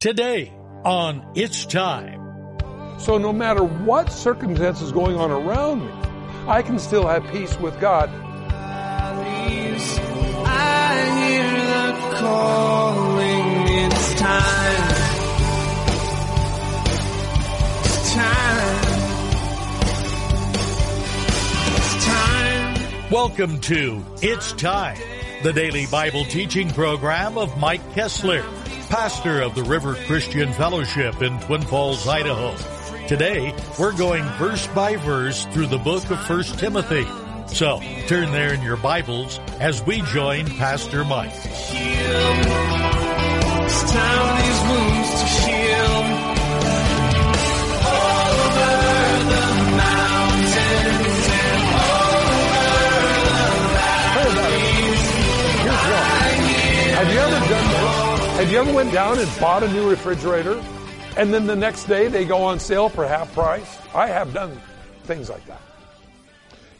today on It's Time. So no matter what circumstances going on around me, I can still have peace with God. I hear the calling, it's time. It's time. It's time. Welcome to It's Time, the daily Bible teaching program of Mike Kessler, pastor of the River Christian Fellowship in Twin Falls, Idaho. Today, we're going verse by verse through the book of 1 Timothy. So, turn there in your Bibles as we join Pastor Mike. It's time these wounds to heal. All over the mountains and all over the valleys. Here's one. Have you ever done this? Have you ever went down and bought a new refrigerator, and then the next day they go on sale for half price? I have done things like that.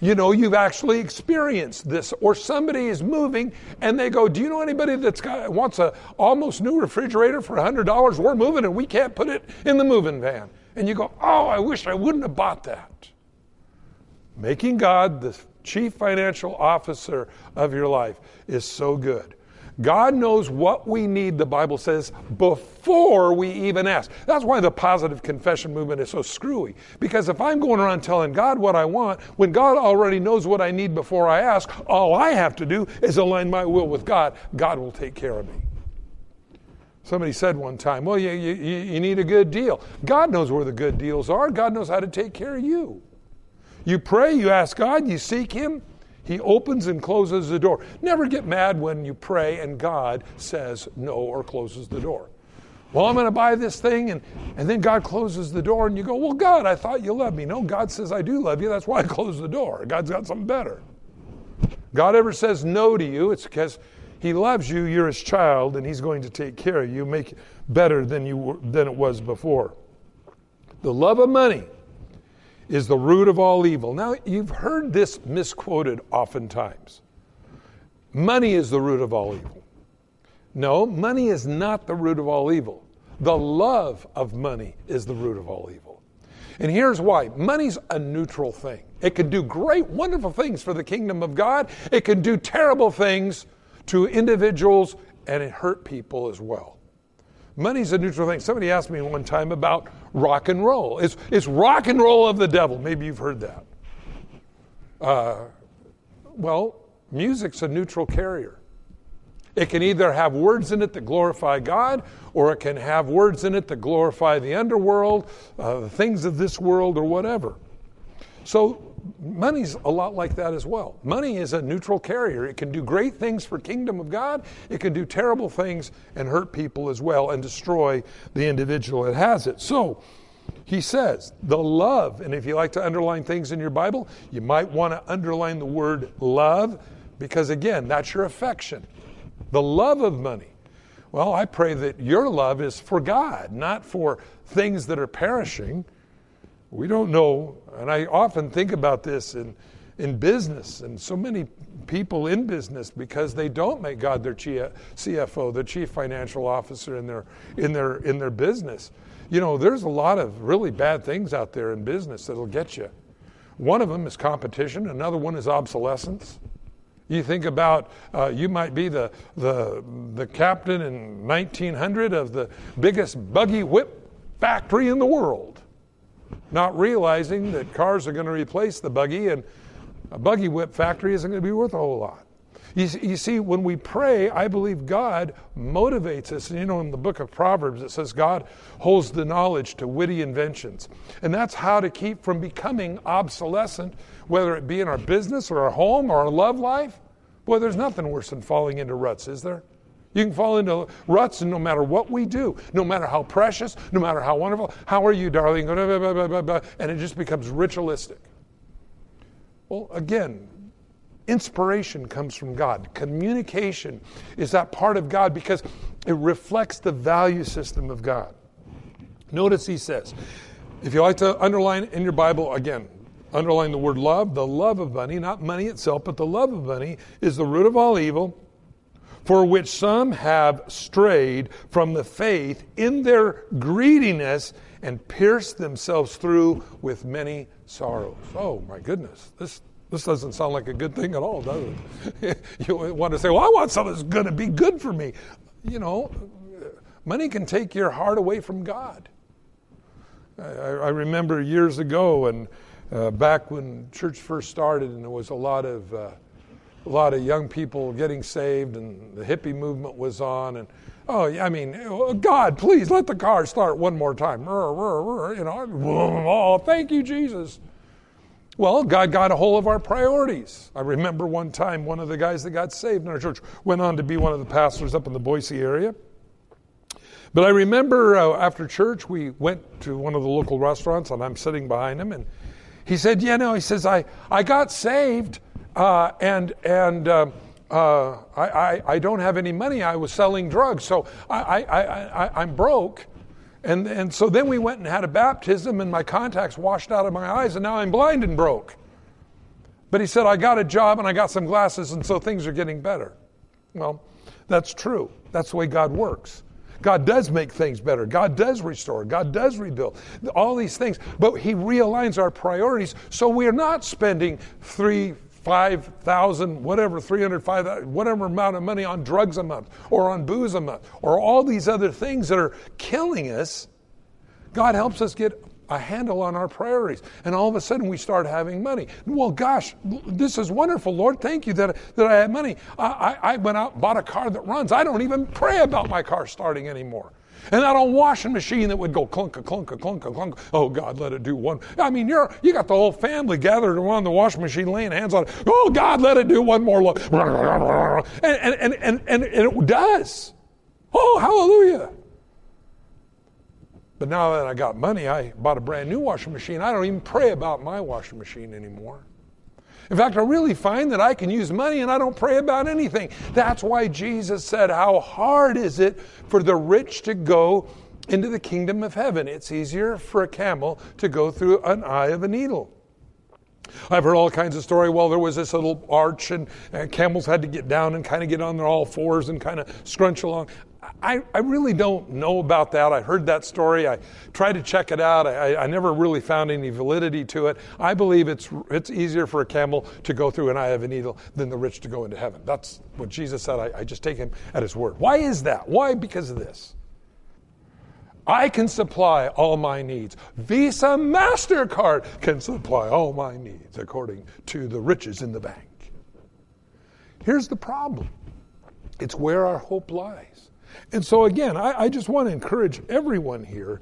You know, you've actually experienced this, or somebody is moving and they go, do you know anybody that's wants a almost new refrigerator for $100? We're moving and we can't put it in the moving van. And you go, oh, I wish I wouldn't have bought that. Making God the chief financial officer of your life is so good. God knows what we need, the Bible says, before we even ask. That's why the positive confession movement is so screwy. Because if I'm going around telling God what I want, when God already knows what I need before I ask, all I have to do is align my will with God. God will take care of me. Somebody said one time, well, you need a good deal. God knows where the good deals are. God knows how to take care of you. You pray, you ask God, you seek Him. He opens and closes the door. Never get mad when you pray and God says no or closes the door. Well, I'm going to buy this thing, and then God closes the door and you go, well, God, I thought you loved me. No, God says I do love you. That's why I closed the door. God's got something better. God ever says no to you, it's because He loves you, you're His child, and He's going to take care of you, make it better than it was before. The love of money is the root of all evil. Now, you've heard this misquoted oftentimes. Money is the root of all evil. No, money is not the root of all evil. The love of money is the root of all evil. And here's why. Money's a neutral thing. It can do great, wonderful things for the kingdom of God. It can do terrible things to individuals, and it hurt people as well. Money's a neutral thing. Somebody asked me one time about rock and roll. It's rock and roll of the devil. Maybe you've heard that. Well, music's a neutral carrier. It can either have words in it that glorify God, or it can have words in it that glorify the underworld, the things of this world, or whatever. So money's a lot like that as well. Money is a neutral carrier. It can do great things for kingdom of God. It can do terrible things and hurt people as well and destroy the individual that has it. So he says the love, and if you like to underline things in your Bible, you might want to underline the word love, because again, that's your affection. The love of money. Well, I pray that your love is for God, not for things that are perishing. We don't know, and I often think about this in business, and so many people in business, because they don't make God their CFO, their chief financial officer in their business. You know, there's a lot of really bad things out there in business that'll get you. One of them is competition. Another one is obsolescence. You think about you might be the captain in 1900 of the biggest buggy whip factory in the world, not realizing that cars are going to replace the buggy, and a buggy whip factory isn't going to be worth a whole lot. You see, when we pray, I believe God motivates us. And you know, in the book of Proverbs, it says God holds the knowledge to witty inventions. And that's how to keep from becoming obsolescent, whether it be in our business or our home or our love life. Boy, there's nothing worse than falling into ruts, is there? You can fall into ruts, and no matter what we do, no matter how precious, no matter how wonderful, how are you, darling, and it just becomes ritualistic. Well, again, inspiration comes from God. Communication is that part of God because it reflects the value system of God. Notice he says, if you like to underline in your Bible, again, underline the word love, the love of money, not money itself, but the love of money is the root of all evil. for which some have strayed from the faith in their greediness and pierced themselves through with many sorrows. Oh, my goodness. This doesn't sound like a good thing at all, does it? You want to say, well, I want something that's going to be good for me. You know, money can take your heart away from God. I remember years ago and back when church first started, and there was a lot of young people getting saved, and the hippie movement was on, and God, please let the car start one more time. You know, oh, thank you, Jesus. Well, God got a hold of our priorities. I remember one time one of the guys that got saved in our church went on to be one of the pastors up in the Boise area. But I remember after church, we went to one of the local restaurants, and I'm sitting behind him, and he said, I got saved, I don't have any money. I was selling drugs, so I'm broke. And so then we went and had a baptism, and my contacts washed out of my eyes, and now I'm blind and broke. But he said, I got a job, and I got some glasses, and so things are getting better. Well, that's true. That's the way God works. God does make things better. God does restore. God does rebuild. All these things. But he realigns our priorities, so we're not spending $300, $500, whatever amount of money on drugs a month or on booze a month or all these other things that are killing us. God helps us get a handle on our priorities. And all of a sudden we start having money. Well, gosh, this is wonderful, Lord. Thank you that I have money. I went out and bought a car that runs. I don't even pray about my car starting anymore. And that old washing machine that would go clunk, clunk, clunk, clunk. Oh, God, let it do one. I mean, you got the whole family gathered around the washing machine, laying hands on it. Oh, God, let it do one more look. And it does. Oh, hallelujah. But now that I got money, I bought a brand new washing machine. I don't even pray about my washing machine anymore. In fact, I really find that I can use money and I don't pray about anything. That's why Jesus said, how hard is it for the rich to go into the kingdom of heaven? It's easier for a camel to go through an eye of a needle. I've heard all kinds of stories. Well, there was this little arch and camels had to get down and kind of get on their all fours and kind of scrunch along. I really don't know about that. I heard that story. I tried to check it out. I never really found any validity to it. I believe it's easier for a camel to go through an eye of a needle than the rich to go into heaven. That's what Jesus said. I just take him at his word. Why is that? Why? Because of this. I can supply all my needs. Visa, MasterCard can supply all my needs according to the riches in the bank. Here's the problem. It's where our hope lies. And so again, I just want to encourage everyone here,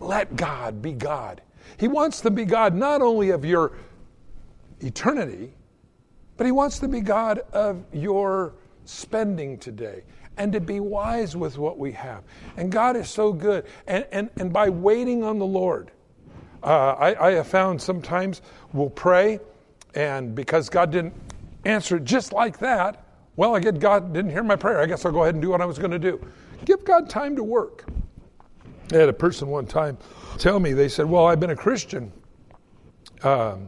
let God be God. He wants to be God not only of your eternity, but he wants to be God of your spending today and to be wise with what we have. And God is so good. And by waiting on the Lord, I have found sometimes we'll pray, and because God didn't answer just like that, well, God didn't hear my prayer. I guess I'll go ahead and do what I was going to do. Give God time to work. I had a person one time tell me, they said, well, I've been a Christian for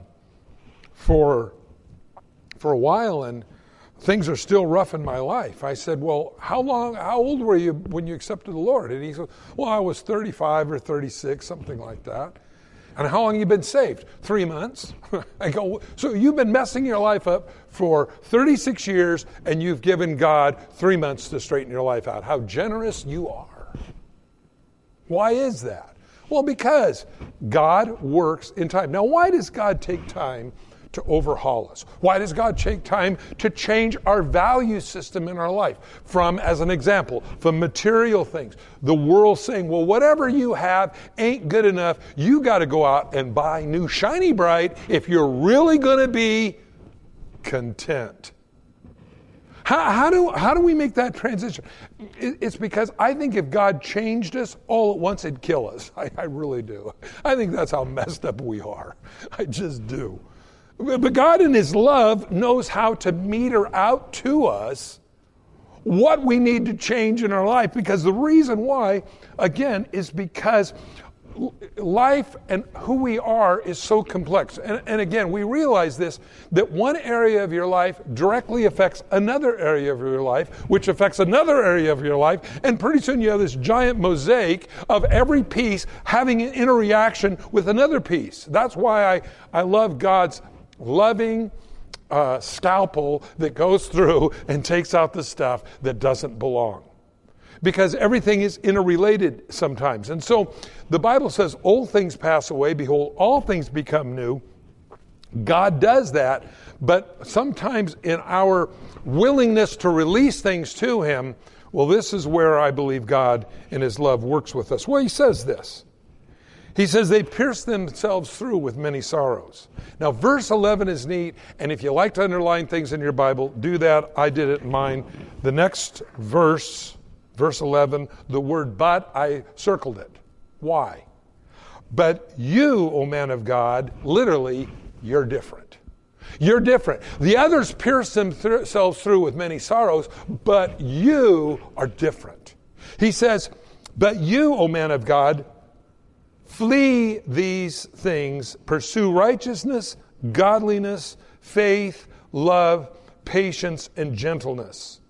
a while, and things are still rough in my life. I said, well, how old were you when you accepted the Lord? And he said, well, I was 35 or 36, something like that. And how long have you been saved? 3 months. I go, so you've been messing your life up for 36 years and you've given God 3 months to straighten your life out. How generous you are. Why is that? Well, because God works in time. Now, why does God take time to overhaul us? Why does God take time to change our value system in our life from, as an example, from material things? The world saying, well, whatever you have ain't good enough. You got to go out and buy new shiny bright if you're really going to be content. How do we make that transition? It's because I think if God changed us all at once, it'd kill us. I really do. I think that's how messed up we are. I just do. But God in his love knows how to meter out to us what we need to change in our life. Because the reason why, again, is because life and who we are is so complex. And again, we realize this, that one area of your life directly affects another area of your life, which affects another area of your life. And pretty soon you have this giant mosaic of every piece having an interaction with another piece. That's why I love God's loving scalpel that goes through and takes out the stuff that doesn't belong. Because everything is interrelated sometimes. And so the Bible says, old things pass away. Behold, all things become new. God does that. But sometimes in our willingness to release things to him, well, this is where I believe God in his love works with us. Well, he says this. He says they pierced themselves through with many sorrows. Now, verse 11 is neat. And if you like to underline things in your Bible, do that. I did it in mine. The next verse... Verse 11, the word but, I circled it. Why? But you, O man of God, literally, you're different. You're different. The others pierced themselves through with many sorrows, but you are different. He says, but you, O man of God, flee these things, pursue righteousness, godliness, faith, love, patience, and gentleness.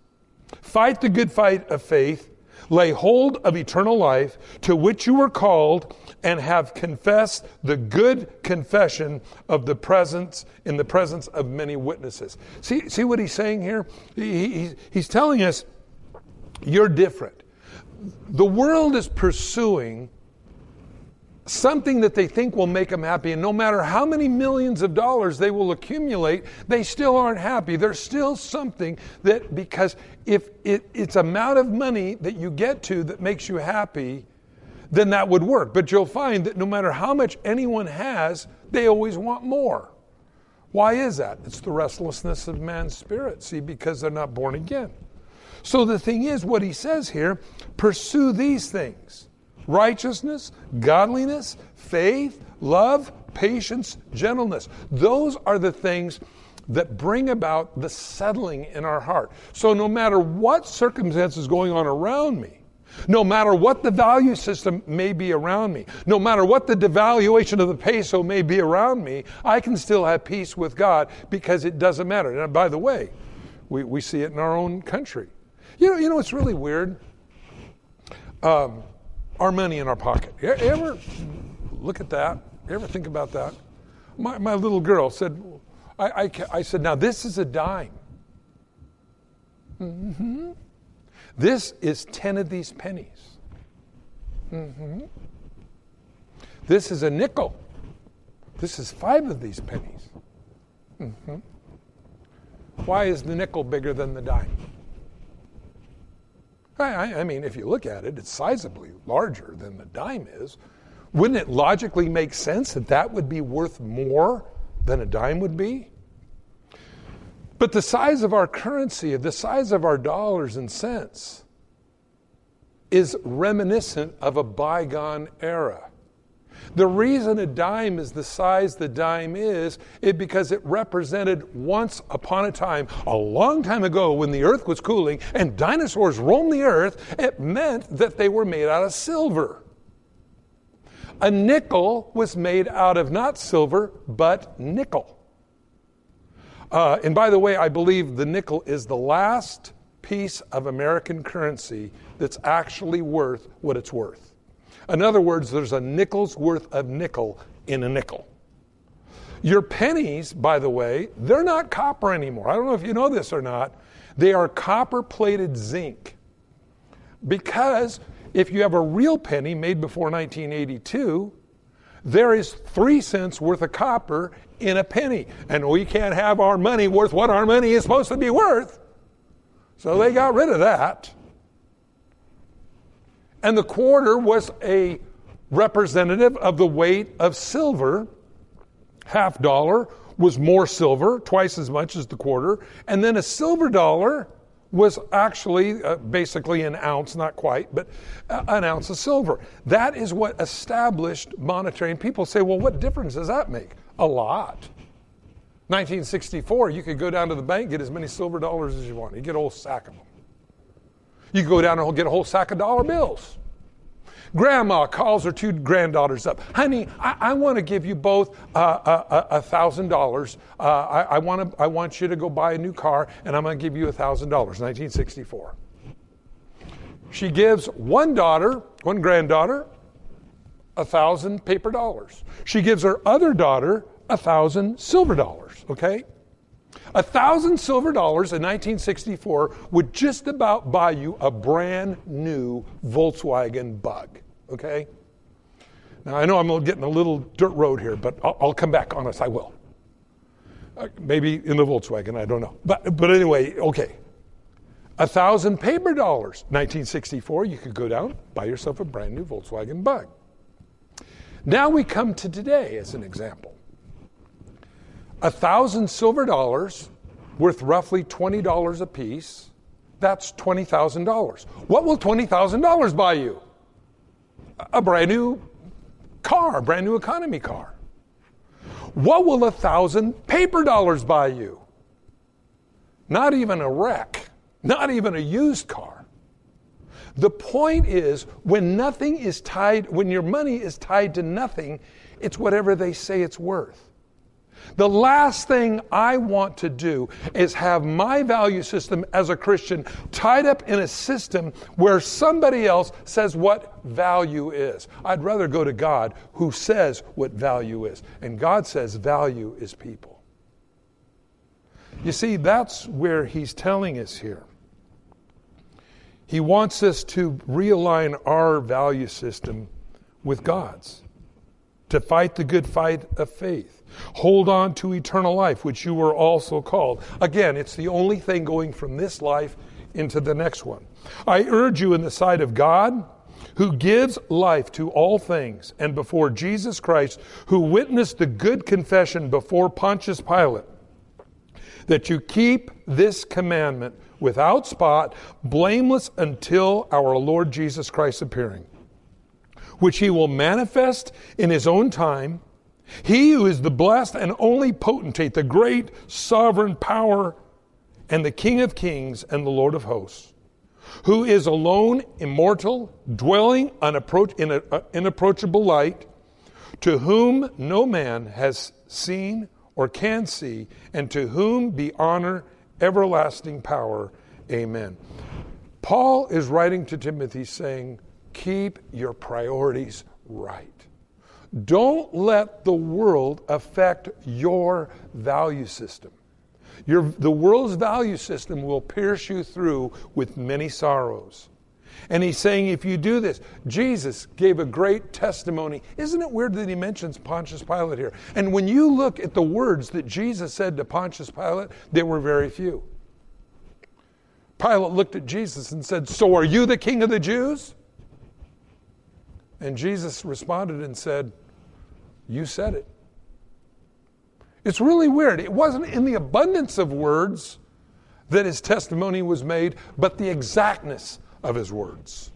Fight the good fight of faith, lay hold of eternal life, to which you were called, and have confessed the good confession of the presence, in the presence of many witnesses. See what he's saying here? He's telling us, you're different. The world is pursuing something that they think will make them happy. And no matter how many millions of dollars they will accumulate, they still aren't happy. There's still something that, because if it's amount of money that you get to that makes you happy, then that would work. But you'll find that no matter how much anyone has, they always want more. Why is that? It's the restlessness of man's spirit, see, because they're not born again. So the thing is, what he says here, pursue these things. Righteousness, godliness, faith, love, patience, gentleness. Those are the things that bring about the settling in our heart. So no matter what circumstances going on around me, no matter what the value system may be around me, no matter what the devaluation of the peso may be around me, I can still have peace with God because it doesn't matter. And by the way, we see it in our own country. You know it's really weird. Our money in our pocket. You ever look at that? You ever think about that? My little girl said, I said, now this is a dime. Mm-hmm. This is 10 of these pennies. Mm-hmm. This is a nickel. This is 5 of these pennies. Mm-hmm. Why is the nickel bigger than the dime? I mean, if you look at it, it's sizably larger than the dime is. Wouldn't it logically make sense that that would be worth more than a dime would be? But the size of our currency, the size of our dollars and cents, is reminiscent of a bygone era. The reason a dime is the size the dime is because it represented once upon a time, a long time ago when the earth was cooling and dinosaurs roamed the earth, it meant that they were made out of silver. A nickel was made out of not silver, but nickel. And by the way, I believe the nickel is the last piece of American currency that's actually worth what it's worth. In other words, there's a nickel's worth of nickel in a nickel. Your pennies, by the way, they're not copper anymore. I don't know if you know this or not. They are copper-plated zinc. Because if you have a real penny made before 1982, there is 3 cents worth of copper in a penny. And we can't have our money worth what our money is supposed to be worth. So they got rid of that. And the quarter was a representative of the weight of silver. Half dollar was more silver, twice as much as the quarter. And then a silver dollar was actually basically an ounce, not quite, but an ounce of silver. That is what established monetary. And people say, well, what difference does that make? A lot. 1964, you could go down to the bank, get as many silver dollars as you want. You get a whole sack of them. You go down and get a whole sack of dollar bills. Grandma calls her two granddaughters up. Honey, I want to give you both $1,000. I want you to go buy a new car, and I'm going to give you $1,000. 1964. She gives one granddaughter, 1,000 paper dollars. She gives her other daughter 1,000 silver dollars, okay? 1,000 silver dollars in 1964 would just about buy you a brand new Volkswagen Bug, okay? Now, I know I'm getting a little dirt road here, but I'll come back on this, I will. Maybe in the Volkswagen, I don't know. But anyway, okay. 1,000 paper dollars, 1964, you could go down, buy yourself a brand new Volkswagen Bug. Now we come to today as an example. 1,000 silver dollars worth roughly $20 a piece, that's $20,000. What will $20,000 buy you? A brand new car, brand new economy car. What will 1,000 paper dollars buy you? Not even a wreck. Not even a used car. The point is, when your money is tied to nothing, it's whatever they say it's worth. The last thing I want to do is have my value system as a Christian tied up in a system where somebody else says what value is. I'd rather go to God who says what value is. And God says value is people. You see, that's where he's telling us here. He wants us to realign our value system with God's, to fight the good fight of faith. Hold on to eternal life, which you were also called. Again, it's the only thing going from this life into the next one. I urge you in the sight of God, who gives life to all things, and before Jesus Christ, who witnessed the good confession before Pontius Pilate, that you keep this commandment without spot, blameless until our Lord Jesus Christ appearing, which he will manifest in his own time. He who is the blessed and only potentate, the great sovereign power, and the King of kings and the Lord of hosts, who is alone immortal, dwelling in inapproachable light, to whom no man has seen or can see, and to whom be honor, everlasting power. Amen. Paul is writing to Timothy saying, keep your priorities right. Don't let the world affect your value system. The world's value system will pierce you through with many sorrows. And he's saying, if you do this, Jesus gave a great testimony. Isn't it weird that he mentions Pontius Pilate here? And when you look at the words that Jesus said to Pontius Pilate, there were very few. Pilate looked at Jesus and said, "So are you the king of the Jews?" And Jesus responded and said, "You said it." It's really weird. It wasn't in the abundance of words that his testimony was made, but the exactness of his words.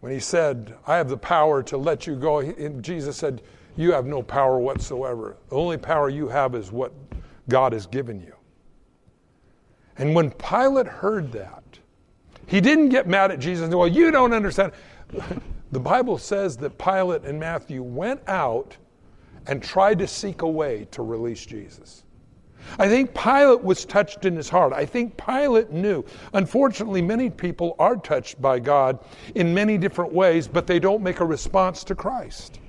When he said, "I have the power to let you go," Jesus said, "You have no power whatsoever. The only power you have is what God has given you." And when Pilate heard that, he didn't get mad at Jesus and, "Well, you don't understand." The Bible says that Pilate and Matthew went out and tried to seek a way to release Jesus. I think Pilate was touched in his heart. I think Pilate knew. Unfortunately, many people are touched by God in many different ways, but they don't make a response to Christ.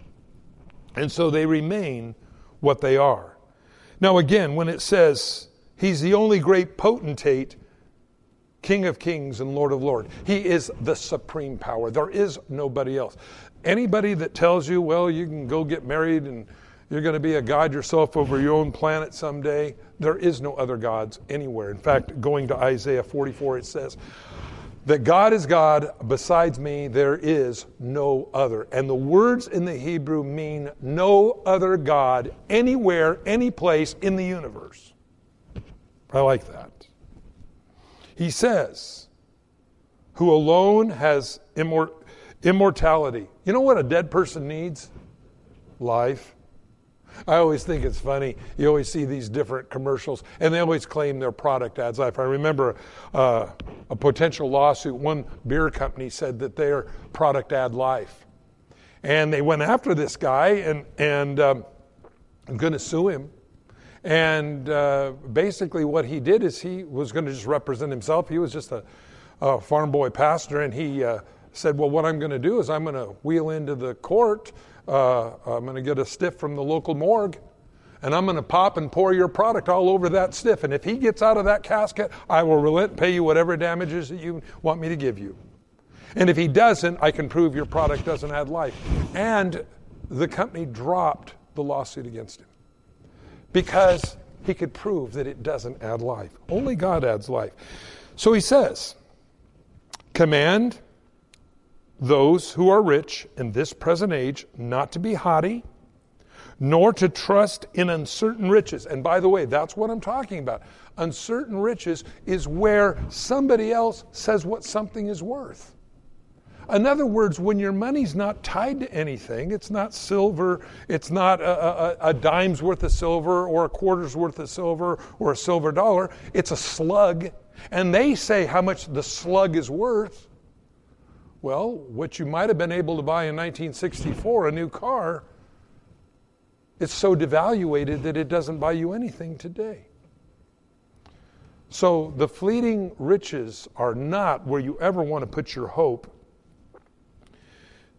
And so they remain what they are. Now again, when it says he's the only great potentate, King of kings and Lord of lords, he is the supreme power. There is nobody else. Anybody that tells you, well, you can go get married and you're going to be a god yourself over your own planet someday. There is no other gods anywhere. In fact, going to Isaiah 44, it says that God is God. Besides me, there is no other. And the words in the Hebrew mean no other God anywhere, any place in the universe. I like that. He says, who alone has immortality. You know what a dead person needs? Life. I always think it's funny. You always see these different commercials, and they always claim their product ads. I remember a potential lawsuit, one beer company said that their product ad life. And they went after this guy, and I'm going to sue him. And basically what he did is he was going to just represent himself. He was just a farm boy pastor, and he said, well, what I'm going to do is I'm going to wheel into the court. I'm going to get a stiff from the local morgue, and I'm going to pop and pour your product all over that stiff. And if he gets out of that casket, I will relent and pay you whatever damages that you want me to give you. And if he doesn't, I can prove your product doesn't add life. And the company dropped the lawsuit against him because he could prove that it doesn't add life. Only God adds life. So he says, command those who are rich in this present age not to be haughty, nor to trust in uncertain riches. And by the way, that's what I'm talking about. Uncertain riches is where somebody else says what something is worth. In other words, when your money's not tied to anything, it's not silver, it's not a dime's worth of silver or a quarter's worth of silver or a silver dollar, it's a slug. And they say how much the slug is worth. Well, what you might have been able to buy in 1964, a new car, it's so devaluated that it doesn't buy you anything today. So the fleeting riches are not where you ever want to put your hope.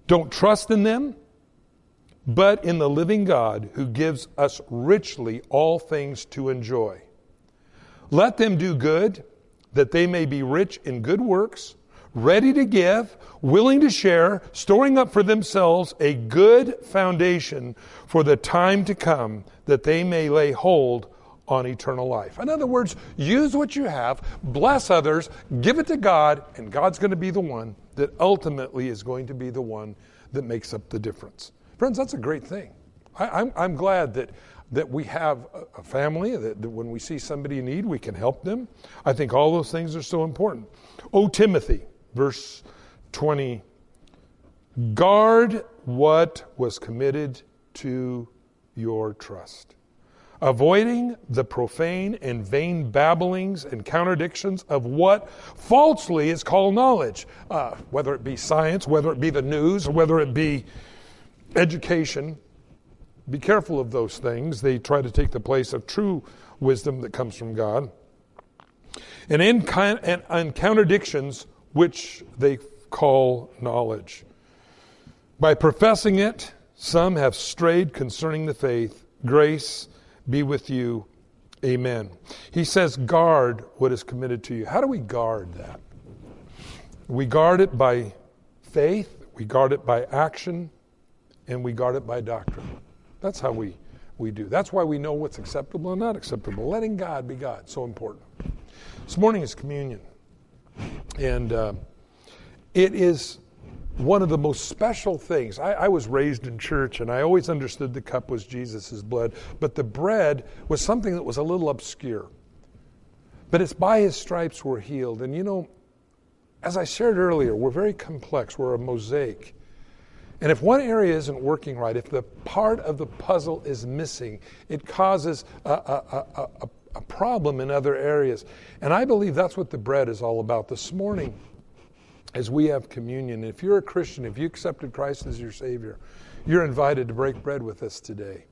Don't trust in them, but in the living God who gives us richly all things to enjoy. Let them do good, that they may be rich in good works, ready to give, willing to share, storing up for themselves a good foundation for the time to come, that they may lay hold on eternal life. In other words, use what you have, bless others, give it to God, and God's going to be the one that ultimately is going to be the one that makes up the difference. Friends, that's a great thing. I'm glad that we have a family, that when we see somebody in need, we can help them. I think all those things are so important. O Timothy, Verse 20, guard what was committed to your trust, avoiding the profane and vain babblings and contradictions of what falsely is called knowledge, whether it be science, whether it be the news, whether it be education. Be careful of those things. They try to take the place of true wisdom that comes from God. And in contradictions, which they call knowledge. By professing it, some have strayed concerning the faith. Grace be with you. Amen. He says, guard what is committed to you. How do we guard that? We guard it by faith, we guard it by action, and we guard it by doctrine. That's how we do. That's why we know what's acceptable and not acceptable. Letting God be God, so important. This morning is communion. And it is one of the most special things. I was raised in church, and I always understood the cup was Jesus' blood, but the bread was something that was a little obscure. But it's by his stripes we're healed. And you know, as I shared earlier, we're very complex. We're a mosaic. And if one area isn't working right, if the part of the puzzle is missing, it causes a problem in other areas. And I believe that's what the bread is all about this morning as we have communion. If you're a Christian, if you accepted Christ as your Savior, you're invited to break bread with us today.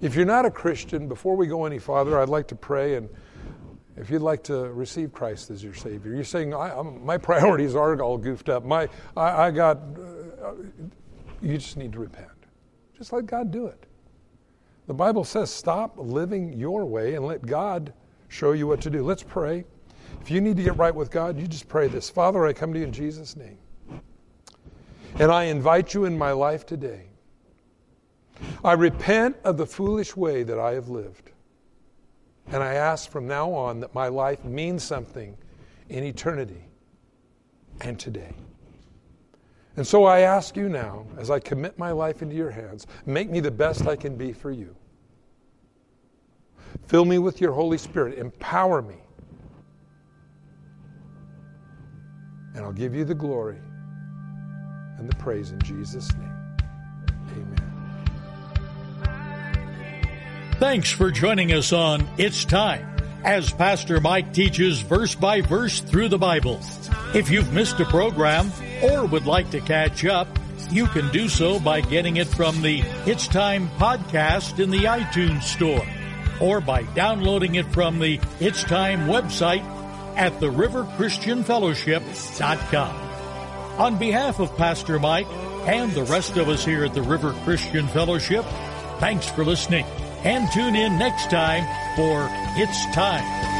If you're not a Christian, before we go any farther, I'd like to pray. And if you'd like to receive Christ as your Savior, you're saying, my priorities are all goofed up. You just need to repent. Just let God do it. The Bible says stop living your way and let God show you what to do. Let's pray. If you need to get right with God, you just pray this. Father, I come to you in Jesus' name. And I invite you in my life today. I repent of the foolish way that I have lived. And I ask from now on that my life means something in eternity and today. And so I ask you now, as I commit my life into your hands, make me the best I can be for you. Fill me with your Holy Spirit. Empower me. And I'll give you the glory and the praise in Jesus' name. Amen. Thanks for joining us on It's Time, as Pastor Mike teaches verse by verse through the Bible. If you've missed a program or would like to catch up, you can do so by getting it from the It's Time podcast in the iTunes store, or by downloading it from the It's Time website at the River Christian Fellowship.com. On behalf of Pastor Mike and the rest of us here at the River Christian Fellowship, thanks for listening, and tune in next time for It's Time.